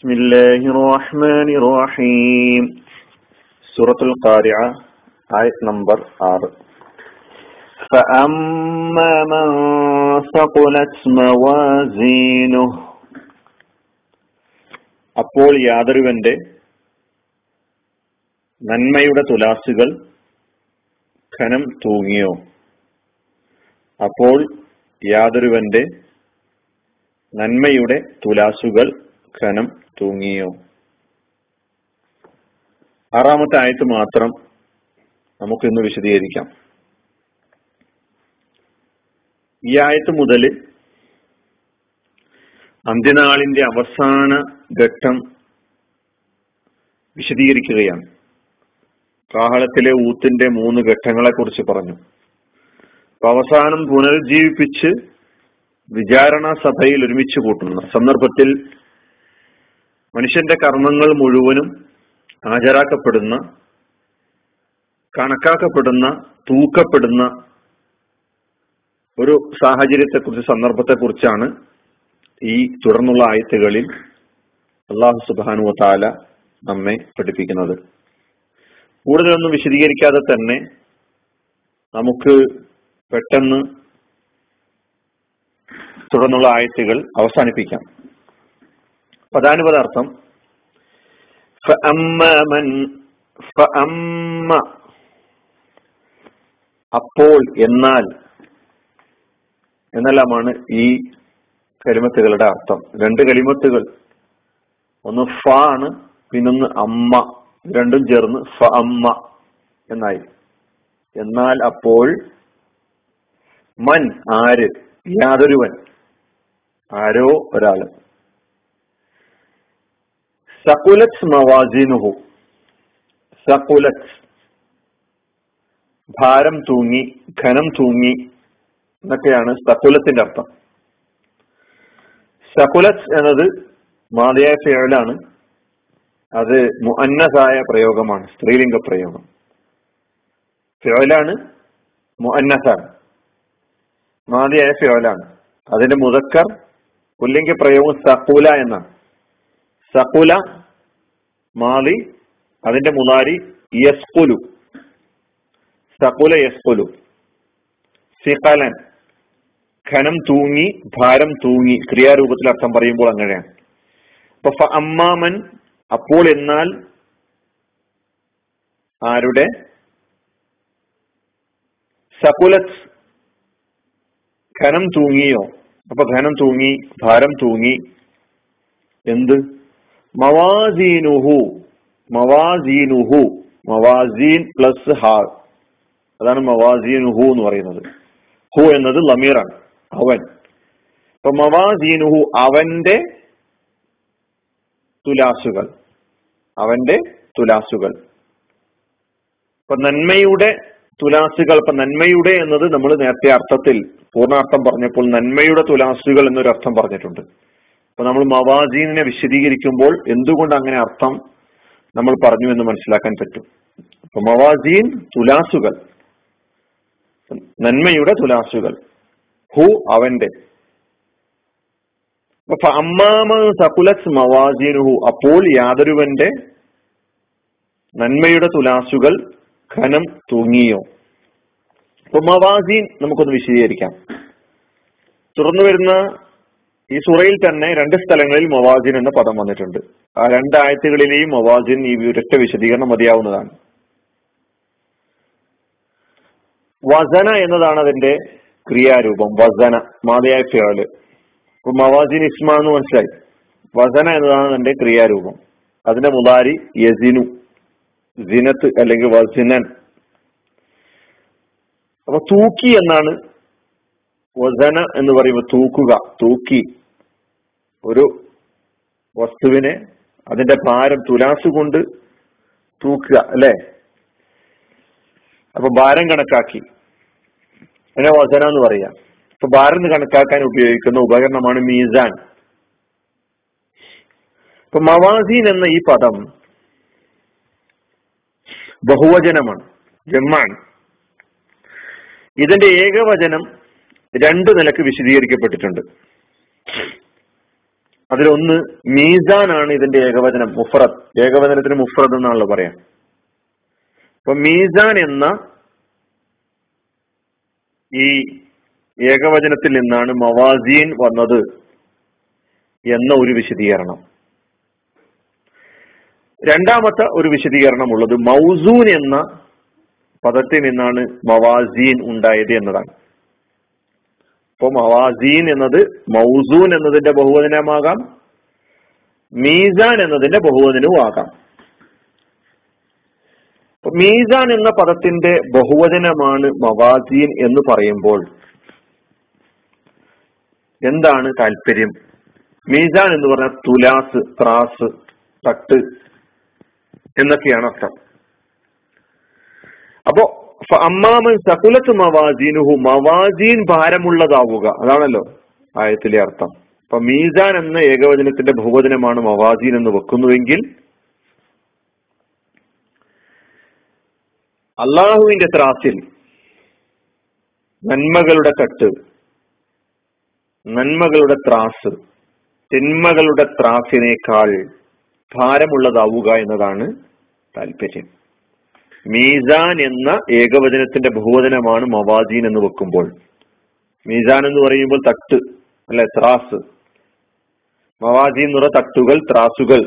ബിസ്മില്ലാഹിർ റഹ്മാനിർ റഹീം. സൂറത്തുൽ ഖാരിഅ ആയത് നമ്പർ 6. ഫഅമ്മാ മൻ സഖുലത് മവാസീനുഹു, അപ്പോൾ യാതൊരുവന്റെ നന്മയുടെ തുലാസുകൾ ഖനം തൂങ്ങിയോ, അപ്പോൾ യാതൊരുവന്റെ നന്മയുടെ തുലാസുകൾ ഖനം തൂങ്ങിയോ. 6-ാമത്തെ ആയത്ത് മാത്രം നമുക്ക് ഇന്ന് വിശദീകരിക്കാം. ഈ ആയത്ത് മുതൽ അന്ത്യനാളിന്റെ അവസാന ഘട്ടം വിശദീകരിക്കുകയാണ്. കാഹളത്തിലെ ഊത്തിന്റെ 3 ഘട്ടങ്ങളെ കുറിച്ച് പറഞ്ഞു. അവസാനം പുനർജീവിപ്പിച്ച് വിചാരണ സഭയിൽ ഒരുമിച്ച് കൂട്ടുന്ന സന്ദർഭത്തിൽ മനുഷ്യന്റെ കർമ്മങ്ങൾ മുഴുവനും ആചരാക്കപ്പെടുന്ന, കണക്കാക്കപ്പെടുന്ന, തൂക്കപ്പെടുന്ന ഒരു സാഹചര്യത്തെക്കുറിച്ച്, സന്ദർഭത്തെക്കുറിച്ചാണ് ഈ തുടർന്നുള്ള ആയത്തുകളിൽ അല്ലാഹു സുബ്ഹാനഹു വ തആല നമ്മെ പഠിപ്പിക്കുന്നത്. കൂടുതലൊന്നും വിശദീകരിക്കാതെ തന്നെ നമുക്ക് പെട്ടെന്ന് തുടർന്നുള്ള ആയത്തുകൾ അവസാനിപ്പിക്കാം. പദാനുപദാർത്ഥം അപ്പോൾ, എന്നാൽ എന്നെല്ലാമാണ് ഈ കലിമത്തുകളുടെ അർത്ഥം. 2 കലിമത്തുകൾ, ഒന്ന് ഫ ആണ്, പിന്നൊന്ന് അമ്മ, രണ്ടും ചേർന്ന് ഫ അമ്മ എന്നായി. എന്നാൽ, അപ്പോൾ, മൻ ആര്, യാതൊരുവൻ, ആരോ ഒരാള്, സഖുലത് മവാസിനുഹു, സഖുലത് ഭാരം തൂങ്ങി, ഖനം തൂങ്ങി എന്നൊക്കെയാണ് സഖുലത്തിന്റെ അർത്ഥം. സഖുലത് എന്നത് മാദിയായ ഫിഅലാണ്. അത് മുഅന്നസായ പ്രയോഗമാണ്, സ്ത്രീലിംഗ പ്രയോഗം. ഫിഅലാണ്, മുഅന്നസാണ്, മാദിയായ ഫിഅലാണ്. അതിന്റെ മുദക്കർ പുല്ലിംഗ പ്രയോഗം സഖുല എന്നാണ്. സഖുല മാലി, അതിന്റെ മുദാരി യസ്ഖുലു, സഖുല യസ്ഖുലു. സിഖലൻ ഖനം തൂങ്ങി, ഭാരം തൂങ്ങി, ക്രിയാരൂപത്തിൽ അർത്ഥം പറയുമ്പോൾ അങ്ങനെയാണ്. അപ്പൊ ഫഅമ്മാമൻ, അപ്പോൾ എന്നാൽ ആരുടെ, സഖുലത് ഖനം തൂങ്ങിയോ. അപ്പൊ ഖനം തൂങ്ങി, ഭാരം തൂങ്ങി, എന്ത്, മവാസീനുഹു, മവാസീനുഹു, മവാസീൻ പ്ലസ് ഹാൾ, അതാണ് മവാസീനുഹു എന്ന് പറയുന്നത്. ഹു എന്നത് ലമീറാണ്, അവൻ. അപ്പൊ മവാസീനുഹു, അവന്റെ തുലാസുകൾ, അവന്റെ തുലാസുകൾ. അപ്പൊ നന്മയുടെ തുലാസുകൾ. അപ്പൊ നന്മയുടെ എന്നത് നമ്മൾ നേരത്തെ അർത്ഥത്തിൽ പൂർണ്ണാർത്ഥം പറഞ്ഞപ്പോൾ നന്മയുടെ തുലാസുകൾ എന്നൊരു അർത്ഥം പറഞ്ഞിട്ടുണ്ട്. അപ്പൊ നമ്മൾ മവാസീനെ വിശദീകരിക്കുമ്പോൾ എന്തുകൊണ്ട് അങ്ങനെ അർത്ഥം നമ്മൾ പറഞ്ഞു എന്ന് മനസ്സിലാക്കാൻ പറ്റും. അപ്പൊ മവാസീൻ തുലാസുകൾ, നന്മയുടെ തുലാസുകൾ, ഹു അവന്റെ. അമ്മാമൻ സഖുലത് മവാസീനുഹു, അപ്പോൾ യാതൊരുവന്റെ നന്മയുടെ തുലാസുകൾ ഖനം തൂങ്ങിയോ. അപ്പൊ മവാസീൻ നമുക്കൊന്ന് വിശദീകരിക്കാം. തുടർന്ന് വരുന്ന ഈ സൂറയിൽ തന്നെ 2 സ്ഥലങ്ങളിൽ മവാസിൻ എന്ന പദം വന്നിട്ടുണ്ട്. ആ 2 ആയത്തുകളിലെയും മവാസിൻ ഈ ഒരൊറ്റ വിശദീകരണം മതിയാവുന്നതാണ്. വസന എന്നതാണ് അതിന്റെ ക്രിയാരൂപം. വസന മാതയായ ഫിഅല്. അപ്പൊ മവാസിൻ ഇസ്മാന്ന് മനസ്സിലായി. വസന എന്നതാണ് അതിന്റെ ക്രിയാരൂപം. അതിന്റെ മുദാരി യസിനു, സിനത്ത് അല്ലെങ്കിൽ വസിനൻ. അപ്പൊ തൂക്കി എന്നാണ്. വസന എന്ന് പറയുമ്പോൾ തൂക്കുക, തൂക്കി, ഒരു വസ്തുവിനെ അതിന്റെ ഭാരം തുലാസ് കൊണ്ട് തൂക്കുക അല്ലെ. അപ്പൊ ഭാരം കണക്കാക്കി അങ്ങനെ വസന എന്ന് പറയാം. അപ്പൊ ഭാരം കണക്കാക്കാൻ ഉപയോഗിക്കുന്ന ഉപകരണമാണ് മീസാൻ. അപ്പൊ മവാസീൻ എന്ന ഈ പദം ബഹുവചനമാണ്, ജമ്മാണ്. ഇതിന്റെ ഏകവചനം 2 നിലക്ക് വിശദീകരിക്കപ്പെട്ടിട്ടുണ്ട്. അതിലൊന്ന് മീസാനാണ് ഇതിന്റെ ഏകവചനം മുഫ്രദ്. ഏകവചനത്തിന് മുഫ്രദ് എന്നാണല്ലോ പറയാ. അപ്പൊ മീസാൻ എന്ന ഈ ഏകവചനത്തിൽ നിന്നാണ് മവാസീൻ വന്നത് എന്ന ഒരു വിശദീകരണം. രണ്ടാമത്തെ ഒരു വിശദീകരണം ഉള്ളത് മൗസൂൻ എന്ന പദത്തിൽ നിന്നാണ് മവാസീൻ ഉണ്ടായത് എന്നതാണ്. അപ്പൊ മവാസീൻ എന്നത് മൗസൂൻ എന്നതിന്റെ ബഹുവചനമാകാം, മീസാൻ എന്നതിന്റെ ബഹുവചനവും ആകാം. മീസാൻ എന്ന പദത്തിന്റെ ബഹുവചനമാണ് മവാസീൻ എന്ന് പറയുമ്പോൾ എന്താണ് താല്പര്യം? മീസാൻ എന്ന് പറഞ്ഞാൽ തുലാസ്, ത്രാസ്, തട്ട് എന്നൊക്കെയാണ് അർത്ഥം. അപ്പോ അമ്മാമൻ സഖുലത്ത് മവാസീനുഹു, മവാസീൻ ഭാരമുള്ളതാവുക, അതാണല്ലോ ആയത്തിലെ അർത്ഥം. അപ്പൊ മീസാൻ എന്ന ഏകവചനത്തിന്റെ ബഹുവചനമാണ് മവാസീൻ എന്ന് വെക്കുന്നുവെങ്കിൽ അള്ളാഹുവിന്റെ ത്രാസിൽ നന്മകളുടെ തട്ട്, നന്മകളുടെ ത്രാസ് തിന്മകളുടെ ത്രാസിനേക്കാൾ ഭാരമുള്ളതാവുക എന്നതാണ് താല്പര്യം. മീസാൻ എന്ന ഏകവചനത്തിന്റെ ബഹുവചനമാണ് മവാസീൻ എന്ന് വെക്കുമ്പോൾ. മീസാൻ എന്ന് പറയുമ്പോൾ തട്ട് അല്ലെ, ത്രാസ്. മവാസീൻ എന്ന് പറഞ്ഞ തട്ടുകൾ, ത്രാസുകൾ.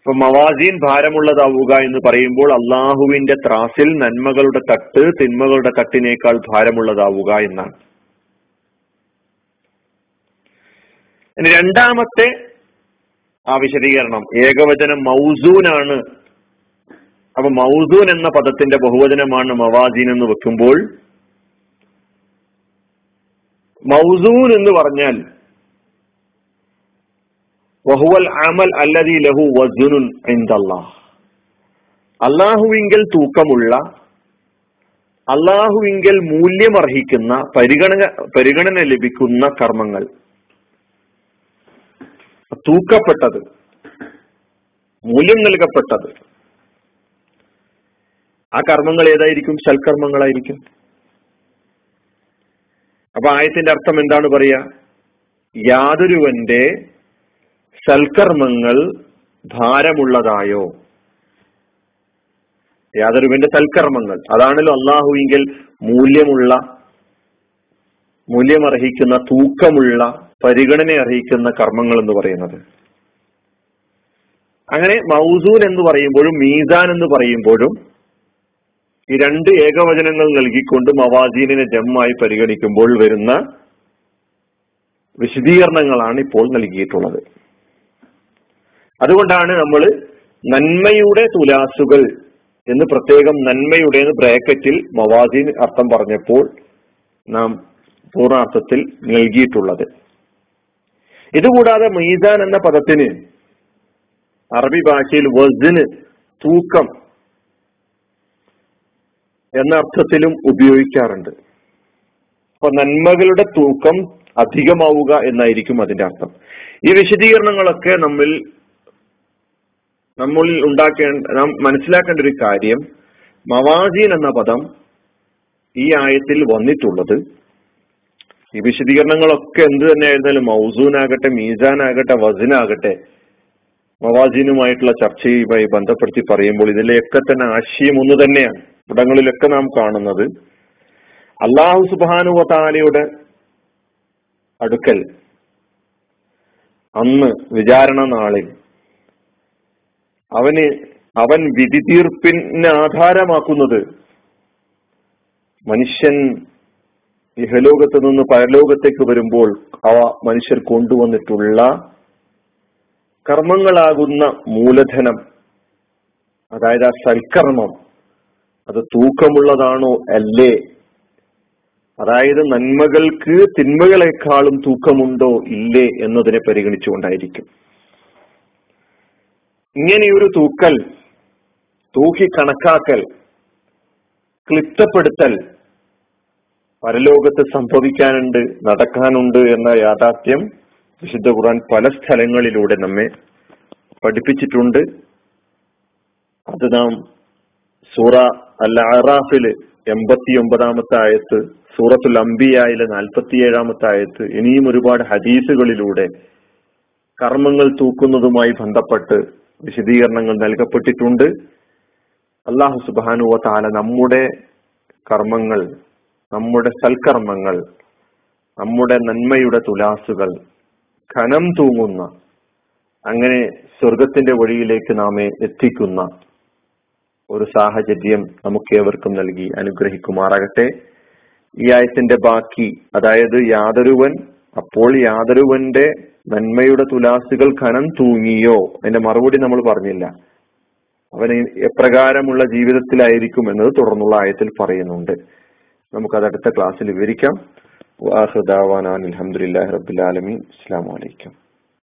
അപ്പൊ മവാസീൻ ഭാരമുള്ളതാവുക എന്ന് പറയുമ്പോൾ അള്ളാഹുവിന്റെ ത്രാസിൽ നന്മകളുടെ തട്ട് തിന്മകളുടെ തട്ടിനേക്കാൾ ഭാരമുള്ളതാവുക എന്നാണ്. രണ്ടാമത്തെ ആ വിശദീകരണം, ഏകവചനം മൗസൂനാണ്. അപ്പൊ മൗസൂൻ എന്ന പദത്തിന്റെ ബഹുവചനമാണ് മവാസീൻ എന്ന് വെക്കുമ്പോൾ മൗസൂൻ എന്ന് പറഞ്ഞാൽ വഹുവൽ അമൽ അല്ലദീ ലഹു വസ്നുൻ ഇൻദല്ലാഹ്, അള്ളാഹുവിങ്കൽ തൂക്കമുള്ള, അള്ളാഹുവിങ്കൽ മൂല്യമർഹിക്കുന്ന, പരിഗണന ലഭിക്കുന്ന കർമ്മങ്ങൾ, തൂക്കപ്പെട്ടത്, മൂല്യം നൽകപ്പെട്ടത്. ആ കർമ്മങ്ങൾ ഏതായിരിക്കും? സൽക്കർമ്മങ്ങളായിരിക്കും. അപ്പൊ ആയത്തിന്റെ അർത്ഥം എന്താണ് പറയുക? യാതൊരുവന്റെ സൽക്കർമ്മങ്ങൾ ഭാരമുള്ളതായോ, യാതൊരുവന്റെ സൽക്കർമ്മങ്ങൾ, അതാണല്ലോ അള്ളാഹുവിങ്കിൽ മൂല്യമുള്ള, മൂല്യമർഹിക്കുന്ന, തൂക്കമുള്ള, പരിഗണന അർഹിക്കുന്ന കർമ്മങ്ങൾ എന്ന് പറയുന്നത്. അങ്ങനെ മൗസൂൻ എന്ന് പറയുമ്പോഴും മീസാൻ എന്ന് പറയുമ്പോഴും ഈ രണ്ട് ഏകവചനങ്ങൾ നൽകിക്കൊണ്ട് മവാസീനെ ജമ്മായി പരിഗണിക്കുമ്പോൾ വരുന്ന വിശദീകരണങ്ങളാണ് ഇപ്പോൾ നൽകിയിട്ടുള്ളത്. അതുകൊണ്ടാണ് നമ്മൾ നന്മയുടെ തുലാസുകൾ എന്ന് പ്രത്യേകം നന്മയുടെ ബ്രാക്കറ്റിൽ മവാസീൻ അർത്ഥം പറഞ്ഞപ്പോൾ നാം പൂർണാർത്ഥത്തിൽ നൽകിയിട്ടുള്ളത്. ഇതുകൂടാതെ മീസാൻ എന്ന പദത്തിന് അറബി ഭാഷയിൽ വസ്ന്, തൂക്കം എന്ന അർത്ഥത്തിലും ഉപയോഗിക്കാറുണ്ട്. അപ്പൊ നന്മകളുടെ തൂക്കം അധികമാവുക എന്നായിരിക്കും അതിന്റെ അർത്ഥം. ഈ വിശദീകരണങ്ങളൊക്കെ നമ്മളിൽ നാം മനസ്സിലാക്കേണ്ട ഒരു കാര്യം, മവാസീൻ എന്ന പദം ഈ ആയത്തിൽ വന്നിട്ടുള്ളത്, ഈ വിശദീകരണങ്ങളൊക്കെ എന്ത് തന്നെയായിരുന്നാലും മൗസൂനാകട്ടെ, മീസാനാകട്ടെ, വസ്നാകട്ടെ, മവാസീനുമായിട്ടുള്ള ചർച്ചയുമായി ബന്ധപ്പെടുത്തി പറയുമ്പോൾ ഇതിലെയൊക്കെ തന്നെ ആശയം ഒന്ന് തന്നെയാണ്. ഇവിടങ്ങളിലൊക്കെ നാം കാണുന്നത് അല്ലാഹു സുബ്ഹാനഹു വ തആലയുടെ അടുക്കൽ അന്ന് വിചാരണ നാളിൽ അവൻ വിധി തീർപ്പിന് ആധാരമാക്കുന്നത് മനുഷ്യൻ ഇഹലോകത്ത് നിന്ന് പരലോകത്തേക്ക് വരുമ്പോൾ അവ മനുഷ്യർ കൊണ്ടുവന്നിട്ടുള്ള കർമ്മങ്ങളാകുന്ന മൂലധനം, അതായത് ആ സൽക്കർമ്മം, അത് തൂക്കമുള്ളതാണോ അല്ലേ, അതായത് നന്മകൾക്ക് തിന്മകളെക്കാളും തൂക്കമുണ്ടോ ഇല്ലേ എന്നതിനെ പരിഗണിച്ചുകൊണ്ടായിരിക്കും. ഇങ്ങനെയൊരു തൂക്കി കണക്കാക്കൽ, ക്ലിപ്തപ്പെടുത്തൽ പരലോകത്ത് സംഭവിക്കാനുണ്ട്, നടക്കാനുണ്ട് എന്ന യാഥാർത്ഥ്യം വിശുദ്ധ ഖുർആൻ പല സ്ഥലങ്ങളിലൂടെ നമ്മെ പഠിപ്പിച്ചിട്ടുണ്ട്. അത് നാം സൂറ അൽ-അറാഫില് 89 ആയത്ത്, സൂറത്തുൽ അംബിയായിലെ 47 ആയത്ത്, ഇനിയും ഒരുപാട് ഹദീസുകളിലൂടെ കർമ്മങ്ങൾ തൂക്കുന്നതുമായി ബന്ധപ്പെട്ട് വിശദീകരണങ്ങൾ നൽകപ്പെട്ടിട്ടുണ്ട്. അല്ലാഹു സുബ്ഹാനഹു വ തആല നമ്മുടെ കർമ്മങ്ങൾ, നമ്മുടെ സൽക്കർമ്മങ്ങൾ, നമ്മുടെ നന്മയുടെ തുലാസുകൾ ഖനം തൂങ്ങുന്ന, അങ്ങനെ സ്വർഗത്തിന്റെ വഴിയിലേക്ക് നാമെ എത്തിക്കുന്ന ഒരു സാഹചര്യം നമുക്കേവർക്കും നൽകി അനുഗ്രഹിക്കുമാറാകട്ടെ. ഈ ആയത്തിന്റെ ബാക്കി, അതായത് യാതൊരുവൻ അപ്പോൾ യാതൊരുവന്റെ നന്മയുടെ തുലാസുകൾ ഖനം തൂങ്ങിയോ, അതിന്റെ മറുപടി നമ്മൾ പറഞ്ഞില്ല. അവന് എപ്രകാരമുള്ള ജീവിതത്തിലായിരിക്കും എന്നത് തുടർന്നുള്ള ആയത്തിൽ പറയുന്നുണ്ട്. നമുക്കത് അടുത്ത ക്ലാസ്സിൽ വിവരിക്കാം. വാഹുദാവാൻ അൽഹംദുലില്ലാഹി റബ്ബിൽ ആലമീൻ. അസ്സലാമു അലൈക്കും.